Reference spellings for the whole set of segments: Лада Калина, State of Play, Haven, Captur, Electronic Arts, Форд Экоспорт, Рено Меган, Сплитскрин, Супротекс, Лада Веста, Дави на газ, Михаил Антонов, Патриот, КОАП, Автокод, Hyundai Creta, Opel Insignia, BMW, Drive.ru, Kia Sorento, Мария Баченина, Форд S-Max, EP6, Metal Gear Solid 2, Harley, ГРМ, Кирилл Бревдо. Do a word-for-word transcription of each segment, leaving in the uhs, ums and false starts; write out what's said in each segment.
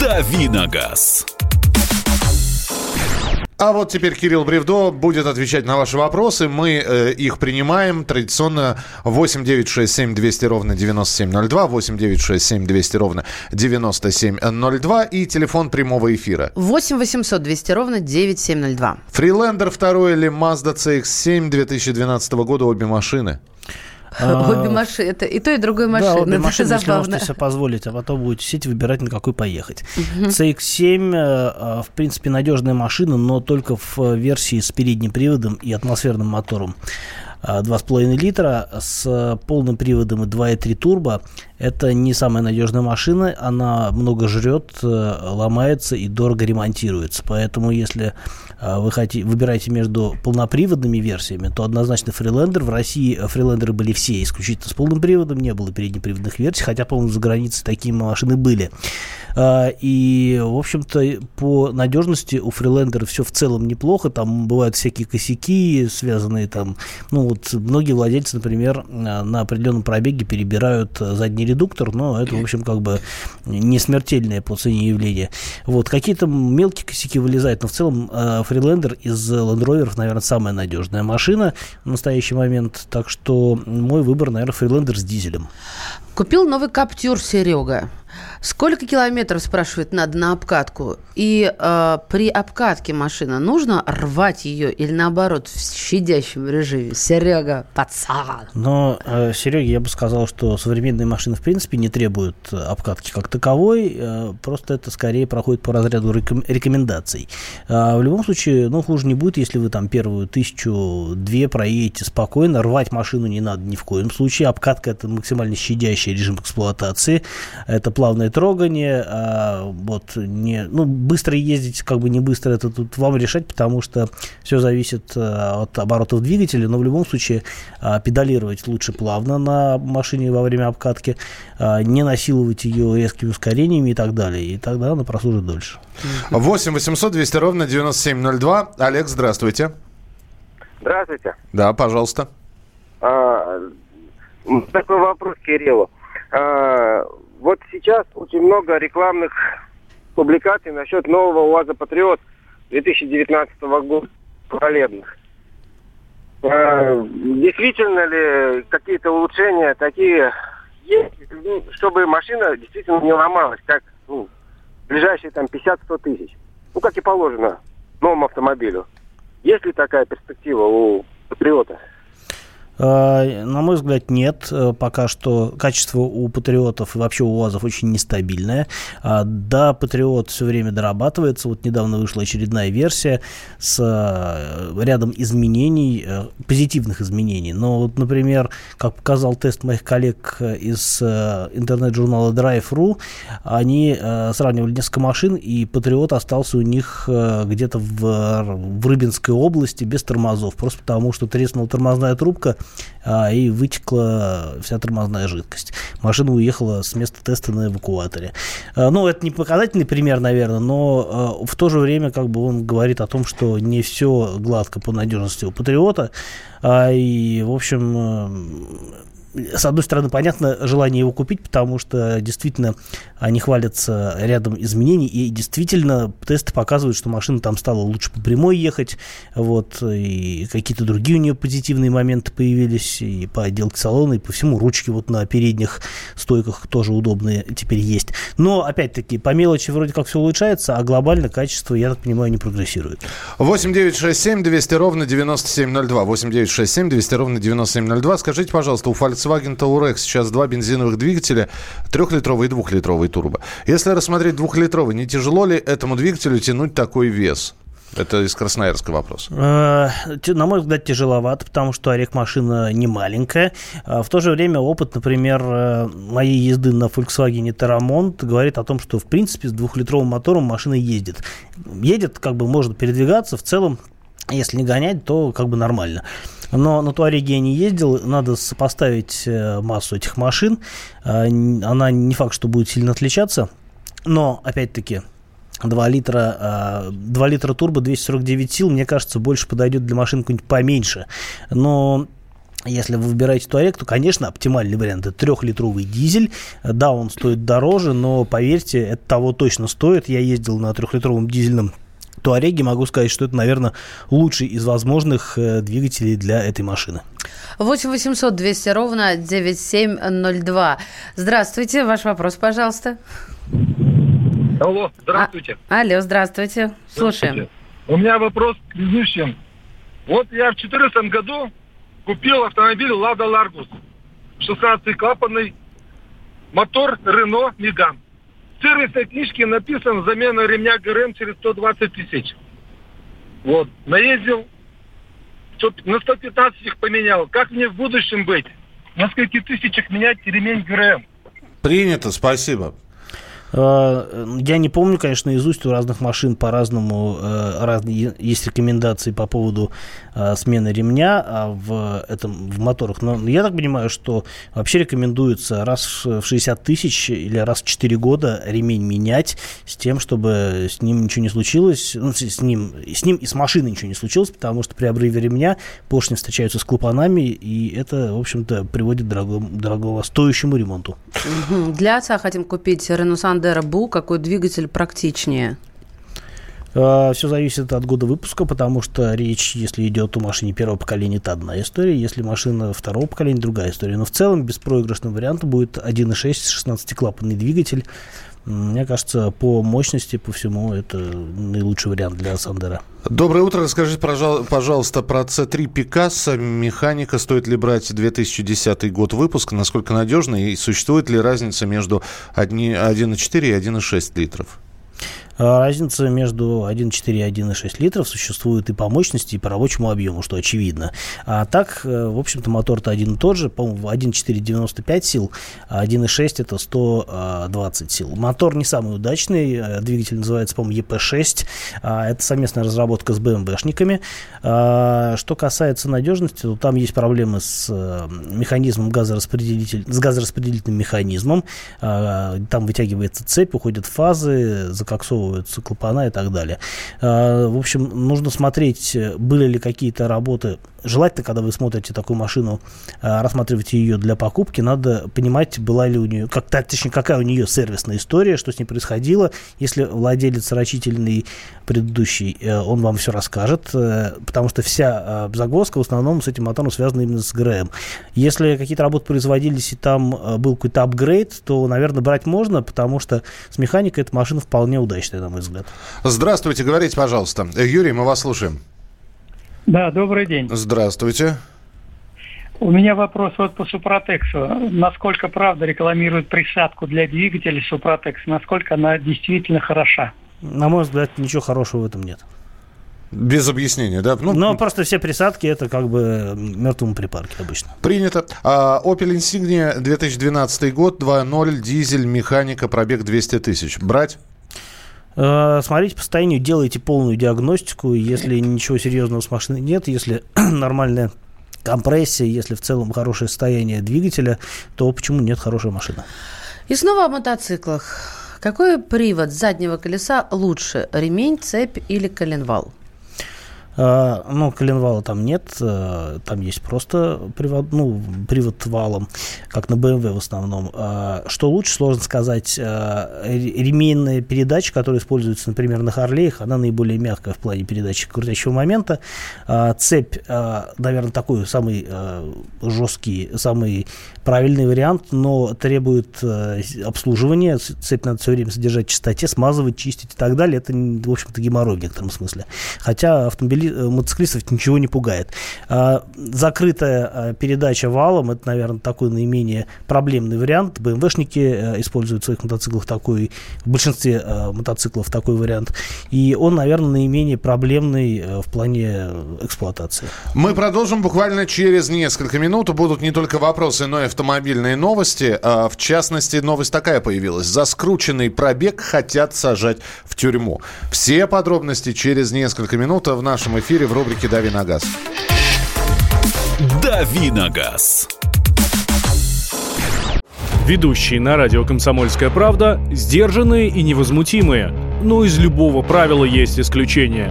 «Дави на газ». А вот теперь Кирилл Бревдо будет отвечать на ваши вопросы. Мы э, их принимаем традиционно восемь девятьсот шестьдесят семь двести ровно девяносто семь ноль два, восемь девятьсот шестьдесят семь двести ровно девяносто семь ноль два и телефон прямого эфира восемь восемьсот двести ровно девяносто семь ноль два. Freelander второй или Mazda си икс семь две тысячи двенадцатого года, обе машины? Обе машины. Это и то, и другое машина. Да, обе машины, если можете себе позволить, а потом будете сидеть выбирать, на какой поехать. Uh-huh. си икс семь, в принципе, надежная машина, но только в версии с передним приводом и атмосферным мотором. два с половиной литра с полным приводом и два и три турбо. Это не самая надежная машина. Она много жрет, ломается и дорого ремонтируется. Поэтому, если вы хотите, выбираете между полноприводными версиями, то однозначно Freelander. В России Freelander были все исключительно с полным приводом. Не было переднеприводных версий. Хотя, по-моему, за границей такие машины были. И, в общем-то, по надежности у Freelander все в целом неплохо. Там бывают всякие косяки, связанные там... Ну, вот многие владельцы, например, на определенном пробеге перебирают задний редуктор, но это, в общем, как бы не смертельное по цене явление. Вот, какие-то мелкие косяки вылезают, но в целом Freelander из Land Rover, наверное, самая надежная машина в настоящий момент, так что мой выбор, наверное, Freelander с дизелем. Купил новый Captur Серега. Сколько километров, спрашивает, надо на обкатку? И э, при обкатке машина нужно рвать ее или наоборот в щадящем режиме? Серега, пацан. Но, э, Сереге, я бы сказал, что современные машины в принципе не требуют обкатки как таковой. Э, просто это скорее проходит по разряду реком- рекомендаций. Э, в любом случае, ну, хуже не будет, если вы там первую тысячу-две проедете спокойно. Рвать машину не надо ни в коем случае. Обкатка – это максимально щадящий режим эксплуатации. Это плавное трогание, а вот не, ну, быстро ездить, как бы не быстро, это тут вам решать, потому что все зависит от оборотов двигателя, но в любом случае педалировать лучше плавно на машине во время обкатки, не насиловать ее резкими ускорениями и так далее, и тогда она прослужит дольше. восемь восемьсот двести ровно девяносто семь ноль два. Олег, здравствуйте. Здравствуйте. Да, пожалуйста. А, такой вопрос Кириллу. А, Вот сейчас очень много рекламных публикаций насчет нового УАЗа «Патриот» две тысячи девятнадцатого года, хвалебных. Э, действительно ли какие-то улучшения такие есть, чтобы машина действительно не ломалась, как ну, ближайшие там пятьдесят-сто тысяч? Ну, как и положено новому автомобилю. Есть ли такая перспектива у «Патриота»? На мой взгляд, нет. Пока что качество у «Патриотов» и вообще у «УАЗов» очень нестабильное. Да, «Патриот» все время дорабатывается. Вот недавно вышла очередная версия с рядом изменений, позитивных изменений. Но вот, например, как показал тест моих коллег из интернет-журнала Drive.ru, они сравнивали несколько машин, и «Патриот» остался у них где-то в, в Рыбинской области без тормозов. Просто потому, что треснула тормозная трубка, и вытекла вся тормозная жидкость. Машина уехала с места теста на эвакуаторе. Ну, это не показательный пример, наверное, но в то же время как бы он говорит о том, что не все гладко по надежности у «Патриота». И, в общем... С одной стороны, понятно желание его купить, потому что действительно они хвалятся рядом изменений, и действительно тесты показывают, что машина там стала лучше по прямой ехать, вот, и какие-то другие у нее позитивные моменты появились, и по отделке салона, и по всему, ручки вот на передних стойках тоже удобные теперь есть. Но, опять-таки, по мелочи вроде как все улучшается, а глобально качество, я так понимаю, не прогрессирует. восемь девятьсот шестьдесят семь двести ровно девяносто семь ноль два, восемь девятьсот шестьдесят семь двести ровно девяносто семь ноль два. Скажите, пожалуйста, у Volkswagen Volkswagen Touareg сейчас два бензиновых двигателя, трехлитровый и двухлитровый турбо. Если рассмотреть двухлитровый, не тяжело ли этому двигателю тянуть такой вес? Это из Красноярска вопрос. На мой взгляд, тяжеловато, потому что Touareg машина не маленькая. В то же время опыт, например, моей езды на Volkswagen Teramont говорит о том, что, в принципе, с двухлитровым мотором машина ездит. Едет, как бы, может передвигаться. В целом, если не гонять, то как бы нормально. Но на «Туареге» я не ездил, надо сопоставить массу этих машин, она не факт, что будет сильно отличаться, но, опять-таки, два литра, два литра турбо, двести сорок девять сил, мне кажется, больше подойдет для машин какой-нибудь поменьше, но... Если вы выбираете Touareg, то, конечно, оптимальный вариант – это трехлитровый дизель. Да, он стоит дороже, но, поверьте, это того точно стоит. Я ездил на трехлитровом дизельном Touareg, могу сказать, что это, наверное, лучший из возможных двигателей для этой машины. восемь восемьсот двести ровно девять семь ноль два. Здравствуйте, ваш вопрос, пожалуйста. Алло, здравствуйте. А, алло, здравствуйте. Слушаем. Здравствуйте. У меня вопрос к ведущим. Вот я в две тысячи четырнадцатом году купил автомобиль Лада Ларгус, шестнадцатиклапанный, мотор Рено Меган. В сервисной книжке написано замена ремня ГРМ через сто двадцать тысяч. Вот, наездил, на сто пятнадцать их поменял. Как мне в будущем быть? На скольки тысячах менять ремень ГРМ? Принято, спасибо. Я не помню, конечно, наизусть, у разных машин по-разному разные есть рекомендации по поводу смены ремня в, этом, в моторах. Но я так понимаю, что вообще рекомендуется раз в шестьдесят тысяч или раз в четыре года ремень менять с тем, чтобы с ним ничего не случилось, ну, с, ним, с ним и с машиной ничего не случилось, потому что при обрыве ремня поршни встречаются с клапанами, и это, в общем-то, приводит к дорогому, дорогого стоящему ремонту. Для отца хотим купить Renault Renaissance, какой двигатель практичнее? Все зависит от года выпуска, потому что речь, если идет о машине первого поколения, это одна история, если машина второго поколения, другая история. Но в целом беспроигрышным вариантом будет один и шесть, шестнадцатиклапанный двигатель. Мне кажется, по мощности, по всему, это наилучший вариант для Сандера. Доброе утро. Расскажите, пожалуйста, про си три Picasso. Механика. Стоит ли брать две тысячи десятый год выпуска? Насколько надежно? И существует ли разница между один и четыре и один и шесть литров? Разница между один и четыре и один и шесть литров существует и по мощности, и по рабочему объему, что очевидно. А так, в общем-то, мотор-то один и тот же. По-моему, один и четыре девяносто пять сил, а один и шесть это сто двадцать сил. Мотор не самый удачный. Двигатель называется, по-моему, и пи шесть. Это совместная разработка с бэ эм вэ-шниками. Что касается надежности, то там есть проблемы с механизмом газораспределитель... с газораспределительным механизмом. Там вытягивается цепь, уходят фазы, закоксовываются клапана и так далее. В общем, нужно смотреть, были ли какие-то работы. Желательно, когда вы смотрите такую машину, рассматриваете ее для покупки, надо понимать, была ли у нее, как, точнее, какая у нее сервисная история, что с ней происходило. Если владелец рачительный предыдущий, он вам все расскажет, потому что вся загвоздка в основном с этим мотором связана именно с ГРМ. Если какие-то работы производились и там был какой-то апгрейд, то, наверное, брать можно, потому что с механикой эта машина вполне удачная, на мой взгляд. Здравствуйте, говорите, пожалуйста. Юрий, мы вас слушаем. Да, добрый день. Здравствуйте. У меня вопрос вот по Супротексу. Насколько правда рекламируют присадку для двигателя Супротекс? Насколько она действительно хороша? На мой взгляд, ничего хорошего в этом нет. Без объяснения, да? Ну, Но просто все присадки, это как бы мертвому припарке обычно. Принято. А, Opel Insignia, две тысячи двенадцатый год, два ноль, дизель, механика, пробег двести тысяч. Брать? Смотрите по состоянию, делайте полную диагностику. Если ничего серьезного с машиной нет, если нормальная компрессия, если в целом хорошее состояние двигателя, то почему нет, хорошая машина? И снова о мотоциклах. Какой привод заднего колеса лучше? Ремень, цепь или коленвал? Ну, коленвала там нет, там есть просто привод, ну, привод валом, как на бэ эм вэ в основном. Что лучше, сложно сказать. Ремейная передача, которая используется, например, на Харлеях, она наиболее мягкая в плане передачи крутящего момента. Цепь, наверное, такой самый жесткий, самый правильный вариант, но требует обслуживания. Цепь надо все время содержать в чистоте, смазывать, чистить и так далее. Это, в общем-то, геморрой в некотором смысле. Хотя автомобиль мотоциклистов ничего не пугает. Закрытая передача валом, это, наверное, такой наименее проблемный вариант. бэ эм вэ-шники используют в своих мотоциклах такой, в большинстве мотоциклов такой вариант. И он, наверное, наименее проблемный в плане эксплуатации. Мы продолжим буквально через несколько минут. Будут не только вопросы, но и автомобильные новости. В частности, новость такая появилась. За скрученный пробег хотят сажать в тюрьму. Все подробности через несколько минут в нашем В нашем эфире в рубрике «Дави на газ». «Дави на газ». Ведущие на радио «Комсомольская правда» сдержанные и невозмутимые, но из любого правила есть исключение.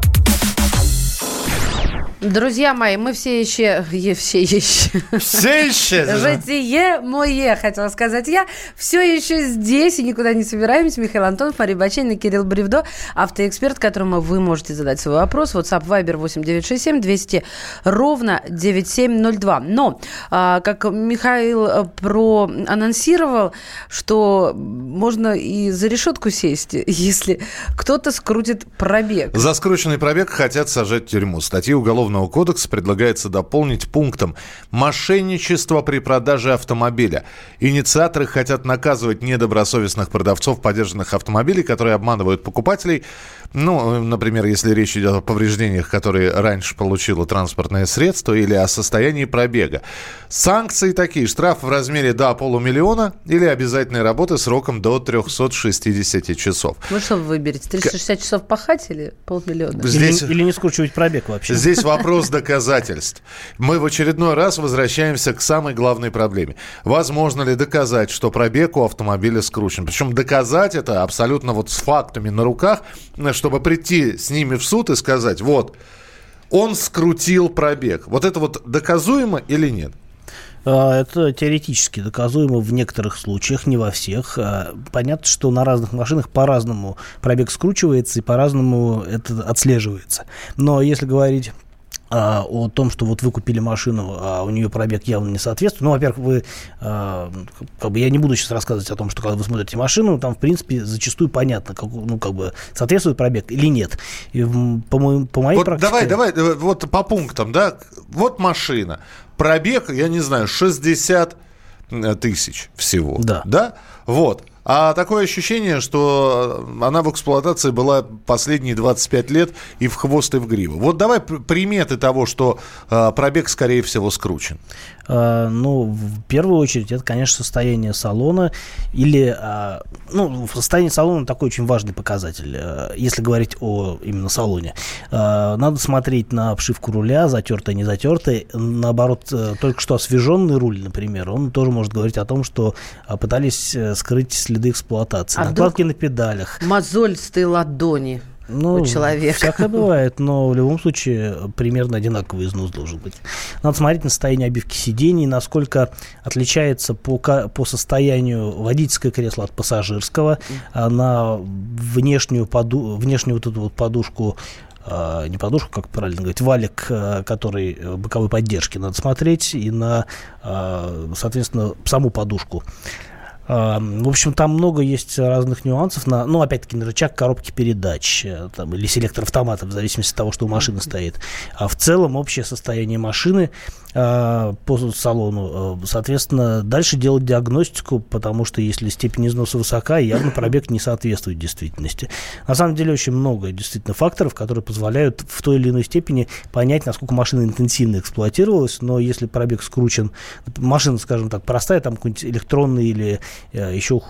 Друзья мои, мы все еще... Е, все еще... Все еще... Житие мое, хотела сказать я. Все еще здесь и никуда не собираемся. Михаил Антонов, Мария Баченина, Кирилл Бревдо. Автоэксперт, которому вы можете задать свой вопрос. WhatsApp, Viber восемь девятьсот шестьдесят семь двести ровно девять семь ноль два. Но, как Михаил проанонсировал, что можно и за решетку сесть, если кто-то скрутит пробег. За скрученный пробег хотят сажать в тюрьму. Статьи уголовного кодекса предлагается дополнить пунктом «Мошенничество при продаже автомобиля». Инициаторы хотят наказывать недобросовестных продавцов подержанных автомобилей, которые обманывают покупателей. Ну, например, если речь идет о повреждениях, которые раньше получило транспортное средство, или о состоянии пробега. Санкции такие. Штраф в размере до полумиллиона или обязательные работы сроком до триста шестьдесят часов. Ну, что вы выберете? триста шестьдесят К... часов пахать или полмиллиона? Здесь... Или, или не скручивать пробег вообще? Здесь вопрос доказательств. Мы в очередной раз возвращаемся к самой главной проблеме. Возможно ли доказать, что пробег у автомобиля скручен? Причем доказать это абсолютно вот с фактами на руках, чтобы прийти с ними в суд и сказать, вот, он скрутил пробег. Вот это вот доказуемо или нет? Это теоретически доказуемо в некоторых случаях, не во всех. Понятно, что на разных машинах по-разному пробег скручивается и по-разному это отслеживается. Но если говорить о том, что вот вы купили машину, а у нее пробег явно не соответствует. Ну, во-первых, вы, а, как бы я не буду сейчас рассказывать о том, что когда вы смотрите машину, там, в принципе, зачастую понятно, как, ну, как бы, соответствует пробег или нет. И, по, моим, по моей вот практике... Давай, давай, вот по пунктам, да, вот машина, пробег, я не знаю, шестьдесят тысяч всего, да, да? Вот. А такое ощущение, что она в эксплуатации была последние двадцать пять лет и в хвост, и в гриву. Вот давай приметы того, что э, пробег, скорее всего, скручен. Э, ну, в первую очередь, это, конечно, состояние салона. Или, э, ну, состояние салона такой очень важный показатель. Э, если говорить о именно салоне, э, надо смотреть на обшивку руля, затертая, не затертая. Наоборот, э, только что освеженный руль, например, он тоже может говорить о том, что э, пытались скрыть след следы эксплуатации, а накладки на педалях. Мозолистые ладони. Ну, у человека. Всякое бывает, но в любом случае примерно одинаковый износ должен быть. Надо смотреть на состояние обивки сидений, насколько отличается по, по состоянию водительское кресло от пассажирского, mm-hmm. на внешнюю, поду, внешнюю вот эту вот подушку, не подушку, как правильно говорить, валик, который боковой поддержки, надо смотреть, и на, соответственно, саму подушку. В общем, там много есть разных нюансов. На, ну, опять-таки, на рычаг коробки передач там, или селектор автомата, в зависимости от того, что у машины стоит. А в целом общее состояние машины а, по салону. Соответственно, дальше делать диагностику, потому что если степень износа высока, явно пробег не соответствует действительности. На самом деле, очень много действительно факторов, которые позволяют в той или иной степени понять, насколько машина интенсивно эксплуатировалась. Но если пробег скручен, машина, скажем так, простая, там какой-нибудь электронный или еще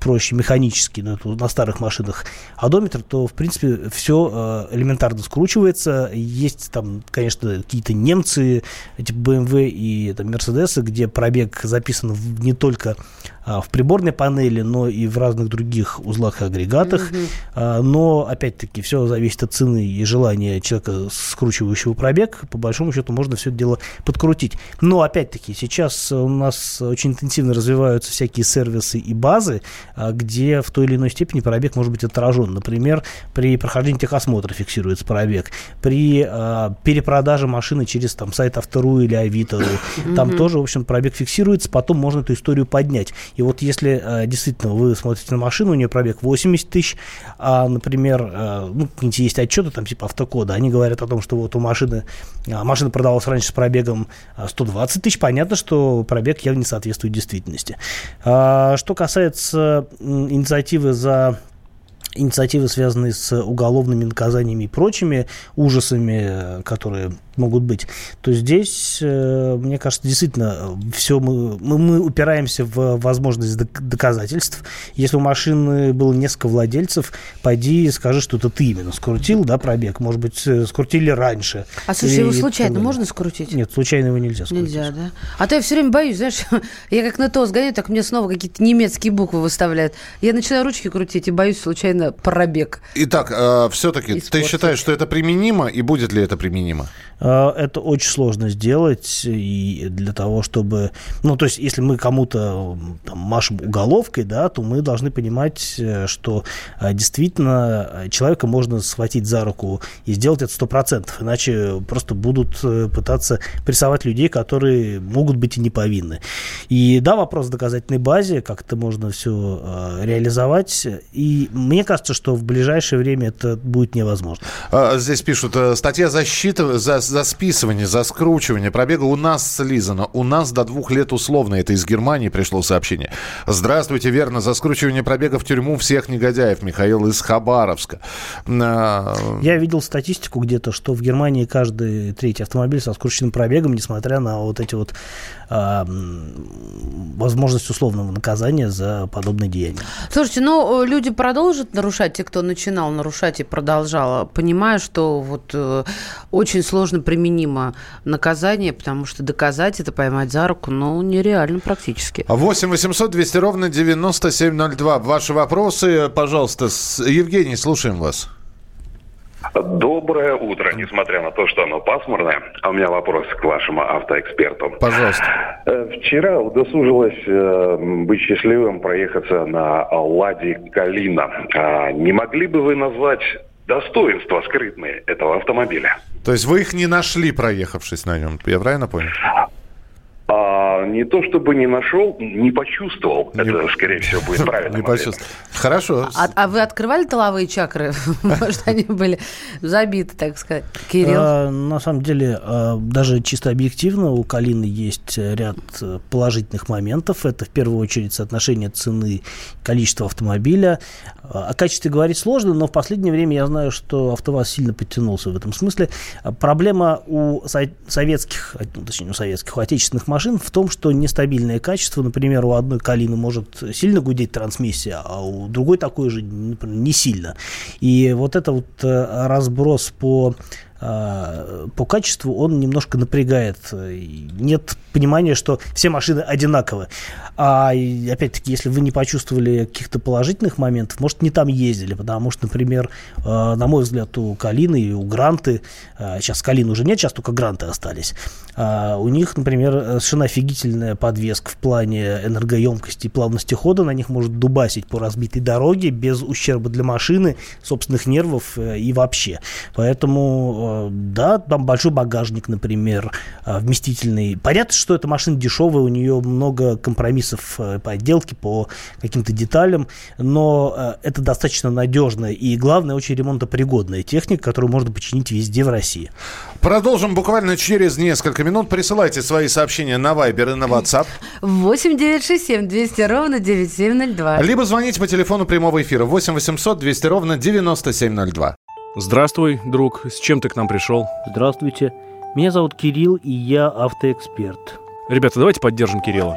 проще механический, но на старых машинах одометр, то, в принципе, все элементарно скручивается. Есть там, конечно, какие-то немцы, эти бэ эм вэ и там Мерседесы, где пробег записан не только в приборной панели, но и в разных других узлах и агрегатах. Mm-hmm. Но, опять-таки, все зависит от цены и желания человека, скручивающего пробег. По большому счету, можно все это дело подкрутить. Но, опять-таки, сейчас у нас очень интенсивно развиваются всякие сервисы и базы, где в той или иной степени пробег может быть отражен. Например, при прохождении техосмотра фиксируется пробег. При э, перепродаже машины через там, сайт Автору или Авито, mm-hmm. там тоже, в общем, пробег фиксируется. Потом можно эту историю поднять. И вот если э, действительно вы смотрите на машину, у нее пробег восемьдесят тысяч, а, например, э, ну, есть отчеты там типа Автокода, они говорят о том, что вот у машины, э, машина продавалась раньше с пробегом сто двадцать тысяч, понятно, что пробег явно не соответствует действительности. Э, что касается э, инициативы за инициативы, связанные с уголовными наказаниями и прочими ужасами, которые могут быть, то здесь, мне кажется, действительно все мы, мы упираемся в возможность доказательств. Если у машины было несколько владельцев, пойди и скажи, что это ты именно скрутил, да, пробег. Может быть, скрутили раньше. А слушай, его случайно можно скрутить? Нет, случайно его нельзя скрутить. Нельзя, да? А то я все время боюсь, знаешь, я как на ТО сгоняю, так мне снова какие-то немецкие буквы выставляют. Я начинаю ручки крутить и боюсь случайно пробег. Итак, все-таки ты считаешь, что это применимо, и будет ли это применимо? Это очень сложно сделать, и для того, чтобы... Ну, то есть, если мы кому-то там машем уголовкой, да, то мы должны понимать, что действительно человека можно схватить за руку и сделать это сто процентов, иначе просто будут пытаться прессовать людей, которые могут быть и не повинны. И да, вопрос в доказательной базе, как это можно все реализовать, и мне кажется, что в ближайшее время это будет невозможно. Здесь пишут, статья «Защита за За списывание, за скручивание пробега у нас слизано. У нас до двух лет условно. Это из Германии пришло сообщение. Здравствуйте, верно. За скручивание пробега в тюрьму всех негодяев. Михаил из Хабаровска. Я видел статистику где-то, что в Германии каждый третий автомобиль со скрученным пробегом, несмотря на вот эти вот э, возможность условного наказания за подобные деяния. Слушайте, ну люди продолжат нарушать, те, кто начинал нарушать и продолжал, понимая, что вот э, очень сложно применимо наказание, потому что доказать это, поймать за руку, ну, нереально практически. восемь восемьсот двести ровно девяносто семь ноль два. Ваши вопросы, пожалуйста. Евгений, слушаем вас. Доброе утро, несмотря на то, что оно пасмурное. А у меня вопрос к вашему автоэксперту. Пожалуйста. Вчера удосужилось э, быть счастливым проехаться на «Ладе Калина». А не могли бы вы назвать достоинства скрытные этого автомобиля? То есть вы их не нашли, проехавшись на нем? Я правильно понял? А, не то чтобы не нашел, не почувствовал. Не... Это, скорее всего, будет правильно. Не почувствовал. Хорошо. А, а вы открывали тыловые чакры? Может, они были забиты, так сказать? Кирилл? А, на самом деле, даже чисто объективно у «Калины» есть ряд положительных моментов. Это, в первую очередь, соотношение цены, количества автомобиля. О качестве говорить сложно, но в последнее время я знаю, что АвтоВАЗ сильно подтянулся в этом смысле. Проблема у советских, точнее, у советских, у отечественных машин в том, что нестабильное качество. Например, у одной «Калины» может сильно гудеть трансмиссия, а у другой такой же, например, не сильно. И вот это вот разброс по... по качеству он немножко напрягает. Нет понимания, что все машины одинаковы. А опять-таки, если вы не почувствовали каких-то положительных моментов, может, не там ездили, потому что, например, на мой взгляд, у «Калины» и у «Гранты», сейчас «Калин» уже нет, сейчас только «Гранты» остались, у них, например, совершенно офигительная подвеска в плане энергоемкости и плавности хода, на них может дубасить по разбитой дороге без ущерба для машины, собственных нервов и вообще. Поэтому да, там большой багажник, например, вместительный. Понятно, что эта машина дешевая, у нее много компромиссов по отделке, по каким-то деталям, но это достаточно надежная и, главное, очень ремонтопригодная техника, которую можно починить везде в России. Продолжим буквально через несколько минут. Присылайте свои сообщения на Viber и на WhatsApp. восемь девятьсот шестьдесят семь двести ровно девяносто семь ноль два. Либо звоните по телефону прямого эфира восемь восемьсот двести ровно девяносто семь ноль два. Здравствуй, друг. С чем ты к нам пришел? Здравствуйте. Меня зовут Кирилл, и я автоэксперт. Ребята, давайте поддержим Кирилла.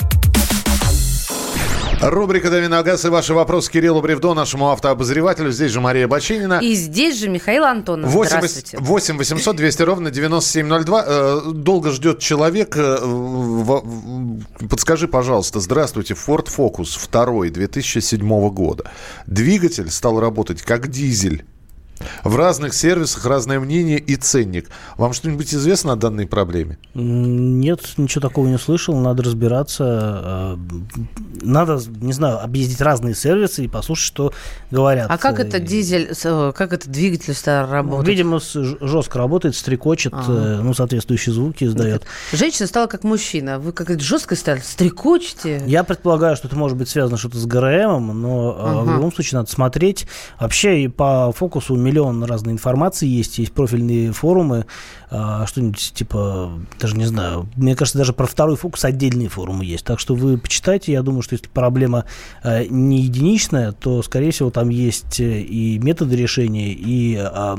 Рубрика «Дави на газ» и ваши вопросы Кириллу Бревдо, нашему автообозревателю. Здесь же Мария Баченина. И здесь же Михаил Антонов. Здравствуйте. восемь восемьсот двести ровно девяносто семь ноль два. Долго ждет человек. Подскажи, пожалуйста, здравствуйте. Форд Фокус два две тысячи седьмого года. Двигатель стал работать как дизель. В разных сервисах разное мнение и ценник. Вам что-нибудь известно о данной проблеме? Нет, ничего такого не слышал. Надо разбираться. Надо, не знаю, объездить разные сервисы и послушать, что говорят. А как это дизель, как это двигатель работает? Видимо, жестко работает, стрекочет, ага. ну, соответствующие звуки издает. Женщина стала как мужчина. Вы как-то жестко стали, стрекочете? Я предполагаю, что это может быть связано что-то с ГРМом, но ага. в любом случае надо смотреть. Вообще и по фокусу миллион разной информации есть, есть профильные форумы, что-нибудь типа, даже не знаю, мне кажется, даже про второй фокус отдельные форумы есть. Так что вы почитайте, я думаю, что если проблема не единичная, то, скорее всего, там есть и методы решения, и а,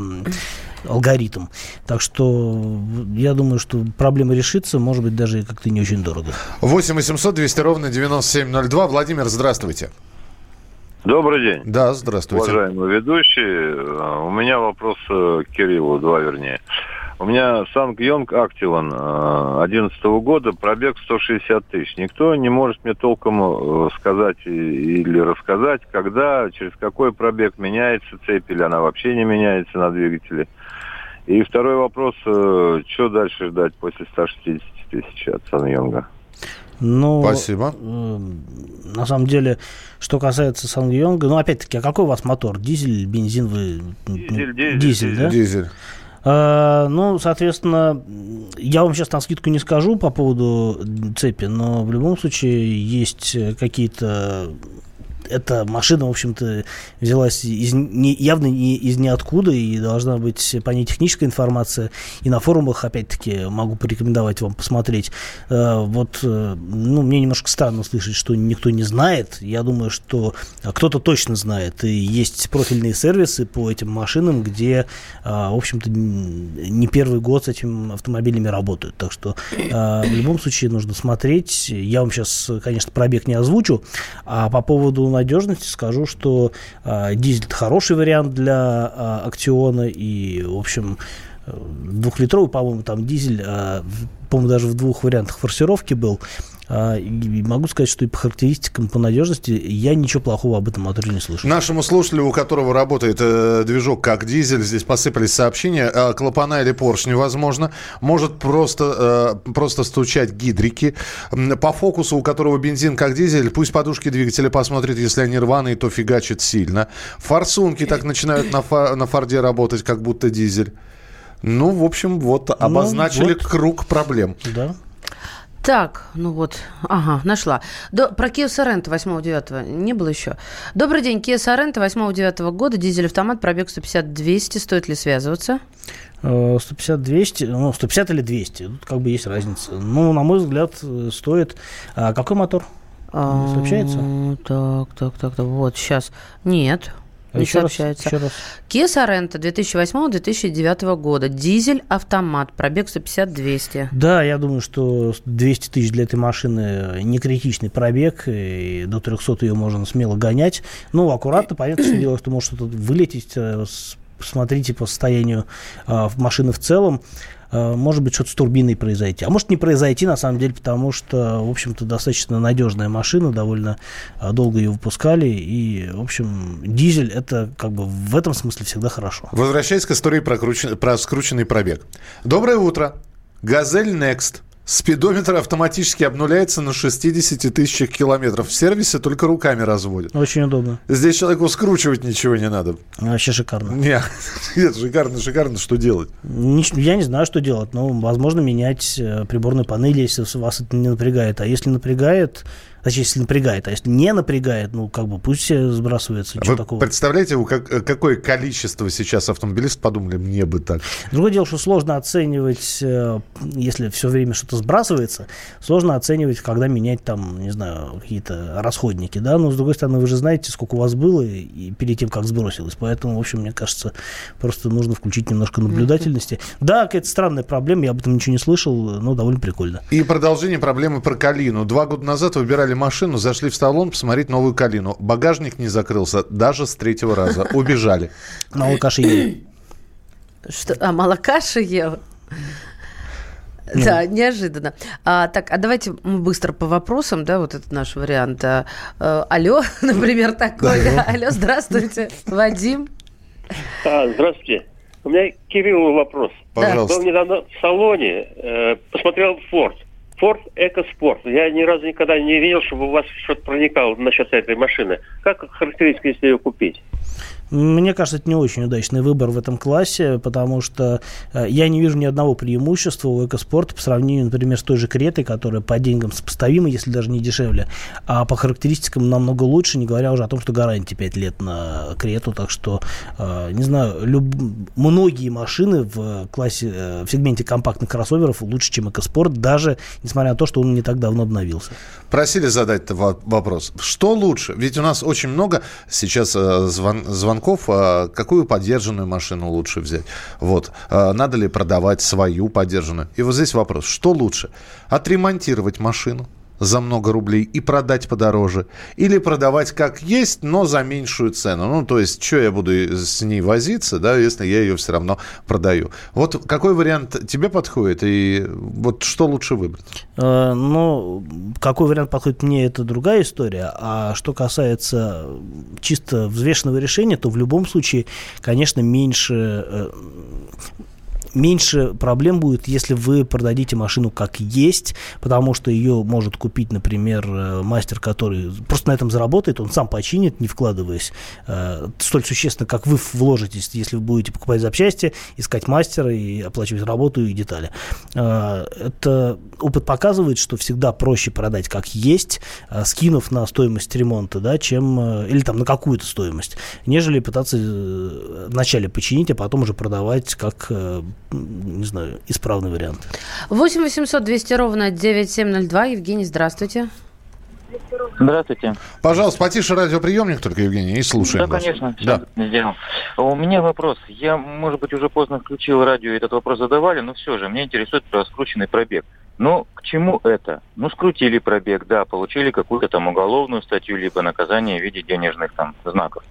алгоритм. Так что я думаю, что проблема решится, может быть, даже как-то не очень дорого. восемь восемьсот двести ровно девяносто семь ноль два. Владимир, здравствуйте. Добрый день. Да, здравствуйте. Уважаемый ведущий, у меня вопрос к Кириллу, два вернее. У меня Санг-Йонг Актион две тысячи одиннадцатого года, пробег сто шестьдесят тысяч. Никто не может мне толком сказать или рассказать, когда, через какой пробег меняется цепь, или она вообще не меняется на двигателе. И второй вопрос, что дальше ждать после ста шестидесяти тысяч от Санг-Йонга? Ну, спасибо. Э, на самом деле, что касается Санг-Йонга, ну, опять-таки, а какой у вас мотор? Дизель, бензин? Вы... Дизель, дизель. Дизель, да? Дизель. Э, ну, соответственно, я вам сейчас навскидку не скажу по поводу цепи, но в любом случае есть какие-то... Эта машина, в общем-то, взялась из, не, явно не из ниоткуда, и должна быть по ней техническая информация. И на форумах, опять-таки, могу порекомендовать вам посмотреть. Э, вот, э, ну, мне немножко странно слышать, что никто не знает. Я думаю, что кто-то точно знает. И есть профильные сервисы по этим машинам, где, э, в общем-то, не первый год с этими автомобилями работают. Так что э, в любом случае нужно смотреть. Я вам сейчас, конечно, пробег не озвучу. А по поводу надежности скажу, что э, дизель – это хороший вариант для э, Актиона, и, в общем, э, двухлитровый, по-моему, там дизель, э, по-моему, даже в двух вариантах форсировки был. Э, и могу сказать, что и по характеристикам, по надежности я ничего плохого об этом моторе не слышу. Нашему слушателю, у которого работает э, движок как дизель, здесь посыпались сообщения, э, клапана или поршни, возможно, может просто, э, просто стучать гидрики. По фокусу, у которого бензин как дизель, пусть подушки двигателя посмотрят, если они рваные, то фигачит сильно. Форсунки так начинают на, фа- на форде работать, как будто дизель. Ну, в общем, вот обозначили ну, вот. круг проблем. Да. Так, ну вот, ага, нашла. До, про Kia Sorento восьмого девятого не было еще. Добрый день, Kia Sorento восьмого девятого года, дизель-автомат, пробег сто пятьдесят двести, стоит ли связываться? сто пятьдесят двести, ну, сто пятьдесят или двести, тут как бы есть разница. Ну, на мой взгляд, стоит... А какой мотор? Не сообщается? Так, так, так, так, вот, сейчас. Нет. Не еще сообщается. Раз, еще раз. Kia Sorento две тысячи восьмого - две тысячи девятого года. Дизель-автомат. Пробег сто пятьдесят - двести. Да, я думаю, что двести тысяч для этой машины не критичный пробег. И до трехсот ее можно смело гонять. Ну, аккуратно. Понятно, что дело, что может что-то вылететь. Посмотрите по состоянию а, машины в целом. Может быть, что-то с турбиной произойти. А может, не произойти, на самом деле, потому что, в общем-то, достаточно надежная машина, довольно долго ее выпускали, и, в общем, дизель – это как бы в этом смысле всегда хорошо. Возвращаясь к истории про, кручен... про скрученный пробег. Доброе утро. «Газель Некст». Спидометр автоматически обнуляется на шестидесяти тысячах километров. В сервисе только руками разводят. Очень удобно. Здесь человеку скручивать ничего не надо. Вообще шикарно. Нет, нет, шикарно, шикарно. Что делать? Я не знаю, что делать. Но, возможно, менять приборную панель, если вас это не напрягает. А если напрягает... Значит, если напрягает, а если не напрягает, ну, как бы пусть сбрасывается. Вы такого. Представляете, как, какое количество сейчас автомобилистов подумали, мне бы так. Другое дело, что сложно оценивать, если все время что-то сбрасывается, сложно оценивать, когда менять там, не знаю, какие-то расходники, да, но с другой стороны, вы же знаете, сколько у вас было и перед тем, как сбросилось, поэтому, в общем, мне кажется, просто нужно включить немножко наблюдательности. Да, какая-то странная проблема, я об этом ничего не слышал, но довольно прикольно. И продолжение проблемы про Калину. Два года назад выбирали машину, зашли в салон посмотреть новую Калину. Багажник не закрылся даже с третьего раза. Убежали. Мало каши ели. Что? А, мало каши ел? Ну. Да, неожиданно. А, так, а давайте мы быстро по вопросам, да, вот это наш вариант. А, алло, например, такой. Да. Алло, здравствуйте, Вадим. А, здравствуйте. У меня Кириллу вопрос. Пожалуйста. Был недавно в салоне, э, посмотрел Форд. Форд Экоспорт. Я ни разу никогда не видел, чтобы у вас что-то проникало насчет этой машины. Как характеристика, если ее купить? Мне кажется, это не очень удачный выбор в этом классе, потому что я не вижу ни одного преимущества у Экоспорта по сравнению, например, с той же Кретой, которая по деньгам сопоставима, если даже не дешевле, а по характеристикам намного лучше, не говоря уже о том, что гарантия пять лет на Крету. Так что, не знаю, люб... многие машины в классе, в сегменте компактных кроссоверов лучше, чем Экоспорт, даже несмотря на то, что он не так давно обновился. Просили задать вопрос. Что лучше? Ведь у нас очень много сейчас звон... звонков. Какую подержанную машину лучше взять? Вот. Надо ли продавать свою подержанную? И вот здесь вопрос. Что лучше? Отремонтировать машину за много рублей и продать подороже? Или продавать как есть, но за меньшую цену? Ну, то есть, что я буду с ней возиться, да, если я ее все равно продаю? Вот какой вариант тебе подходит? И вот что лучше выбрать? Э, ну, какой вариант подходит мне, это другая история. А что касается чисто взвешенного решения, то в любом случае, конечно, меньше... Э, меньше проблем будет, если вы продадите машину как есть, потому что ее может купить, например, мастер, который просто на этом заработает, он сам починит, не вкладываясь э, столь существенно, как вы вложитесь, если вы будете покупать запчасти, искать мастера и оплачивать работу и детали. Э, это опыт показывает, что всегда проще продать как есть, э, скинув на стоимость ремонта, да, чем, э, или там на какую-то стоимость, нежели пытаться э, вначале починить, а потом уже продавать как э, не знаю, исправный вариант. восемь восемьсот двести ровно девять семь ноль два. Евгений, здравствуйте. Здравствуйте. Пожалуйста, потише радиоприемник только, Евгений, и слушаем. Да, вас. Конечно, да. Сделаем. У меня вопрос. Я, может быть, уже поздно включил радио, этот вопрос задавали, но все же, меня интересует раскрученный пробег. Ну, к чему это? Ну, скрутили пробег, да, получили какую-то там уголовную статью, либо наказание в виде денежных там знаков.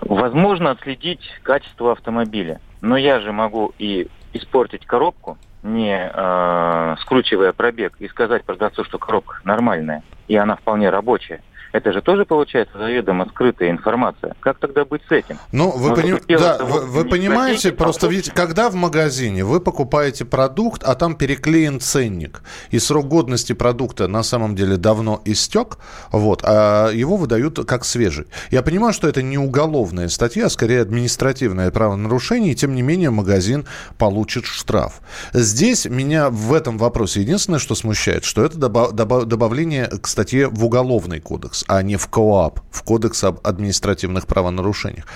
Возможно отследить качество автомобиля. Но я же могу и испортить коробку, не э, скручивая пробег, и сказать продавцу, что коробка нормальная, и она вполне рабочая. Это же тоже, получается, заведомо скрытая информация. Как тогда быть с этим? Ну, вы, пони... да, вы, вы понимаете, спросить, просто видите, когда в магазине вы покупаете продукт, а там переклеен ценник, и срок годности продукта на самом деле давно истек, вот, а его выдают как свежий. Я понимаю, что это не уголовная статья, а скорее административное правонарушение, и тем не менее магазин получит штраф. Здесь меня в этом вопросе единственное, что смущает, что это добав... Добав... добавление к статье в Уголовный кодекс, а не в КОАП, в Кодекс об административных правонарушениях.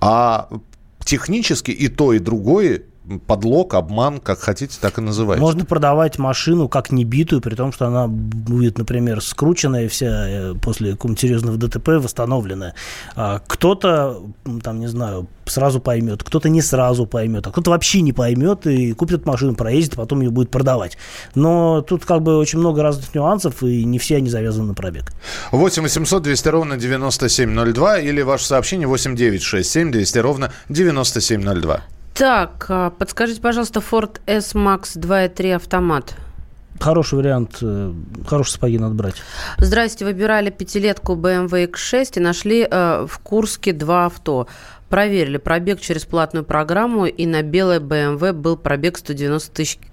А технически и то, и другое, подлог, обман, как хотите, так и называйте. Можно продавать машину как небитую, при том, что она будет, например, скрученная вся после какого-нибудь серьезного ДТП, восстановленная. Кто-то, там, не знаю, сразу поймет, кто-то не сразу поймет, а кто-то вообще не поймет и купит машину, проездит, а потом ее будет продавать. Но тут как бы очень много разных нюансов, и не все они завязаны на пробег. восемь восемьсот двести ровно девяносто семь ноль два или ваше сообщение восемь девять шесть семь двести ровно девяносто семь ноль два. Так, подскажите, пожалуйста, Ford S-Max два и три автомат. Хороший вариант, хорошие сапоги надо брать. Здрасте, выбирали пятилетку бэ эм вэ икс шесть и нашли э, в Курске два авто. Проверили пробег через платную программу, и на белой бэ эм вэ был пробег сто девяносто тысяч километров.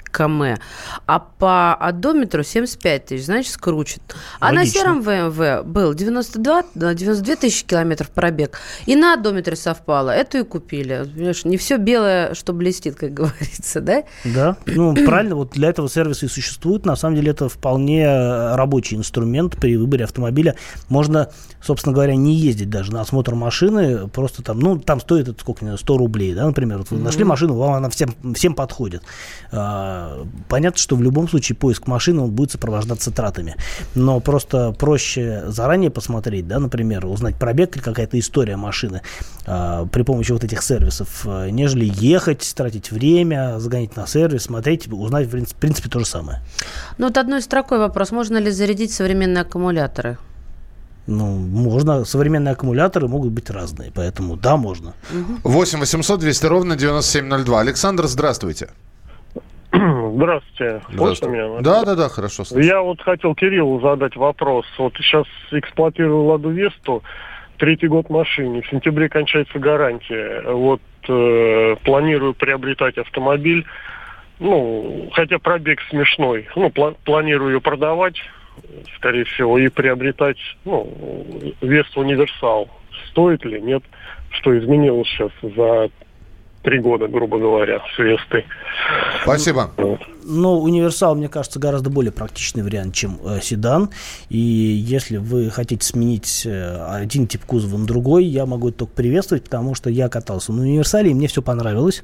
А по одометру семьдесят пять тысяч, значит, скручен. А на сером бэ эм вэ был девяносто два, девяносто две тысячи километров пробег. И на одометре совпало. Эту и купили. Не все белое, что блестит, как говорится, да? Да. Ну, правильно, вот для этого сервисы и существуют. На самом деле, это вполне рабочий инструмент при выборе автомобиля. Можно, собственно говоря, не ездить даже на осмотр машины. Просто там, ну, там стоит это сколько, не знаю, сто рублей, да, например. Вот вы нашли mm-hmm. машину, вам она всем, всем подходит. Понятно, что в любом случае поиск машины, он будет сопровождаться тратами. Но просто проще заранее посмотреть, да, например, узнать пробег или какая-то история машины а, при помощи вот этих сервисов, нежели ехать, тратить время, загонять на сервис, смотреть, узнать, в принципе, в принципе то же самое. Ну вот одной строкой вопрос. Можно ли зарядить современные аккумуляторы? Ну, можно. Современные аккумуляторы могут быть разные, поэтому да, можно. восемь восемьсот двести ровно девяносто семь ноль два. Александр, здравствуйте. Здравствуйте. Здравствуйте. Меня? Да, да, да, хорошо. Слышу. Я вот хотел Кириллу задать вопрос. Вот сейчас эксплуатирую Ладу Весту. Третий год машине. В сентябре кончается гарантия. Вот э, планирую приобретать автомобиль. Ну, хотя пробег смешной. Ну, пла- планирую ее продавать, скорее всего, и приобретать, ну, Весту Универсал. Стоит ли? Нет. Что изменилось сейчас за три года, грубо говоря, с Вестой. Спасибо. Вот. Ну, универсал, мне кажется, гораздо более практичный вариант, чем э, седан. И если вы хотите сменить э, один тип кузова на другой, я могу это только приветствовать, потому что я катался на универсале, и мне все понравилось.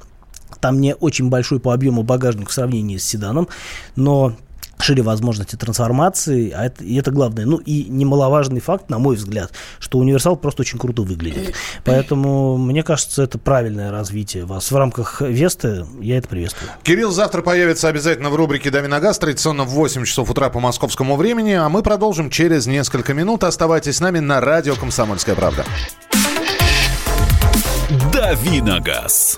Там не очень большой по объему багажник в сравнении с седаном, но шире возможности трансформации, а это, и это главное. Ну и немаловажный факт, на мой взгляд, что универсал просто очень круто выглядит. Поэтому, мне кажется, это правильное развитие вас в рамках Весты. Я это приветствую. Кирилл завтра появится обязательно в рубрике «Дави на газ», традиционно в восемь часов утра по московскому времени. А мы продолжим через несколько минут. Оставайтесь с нами на радио «Комсомольская правда». «Дави на газ».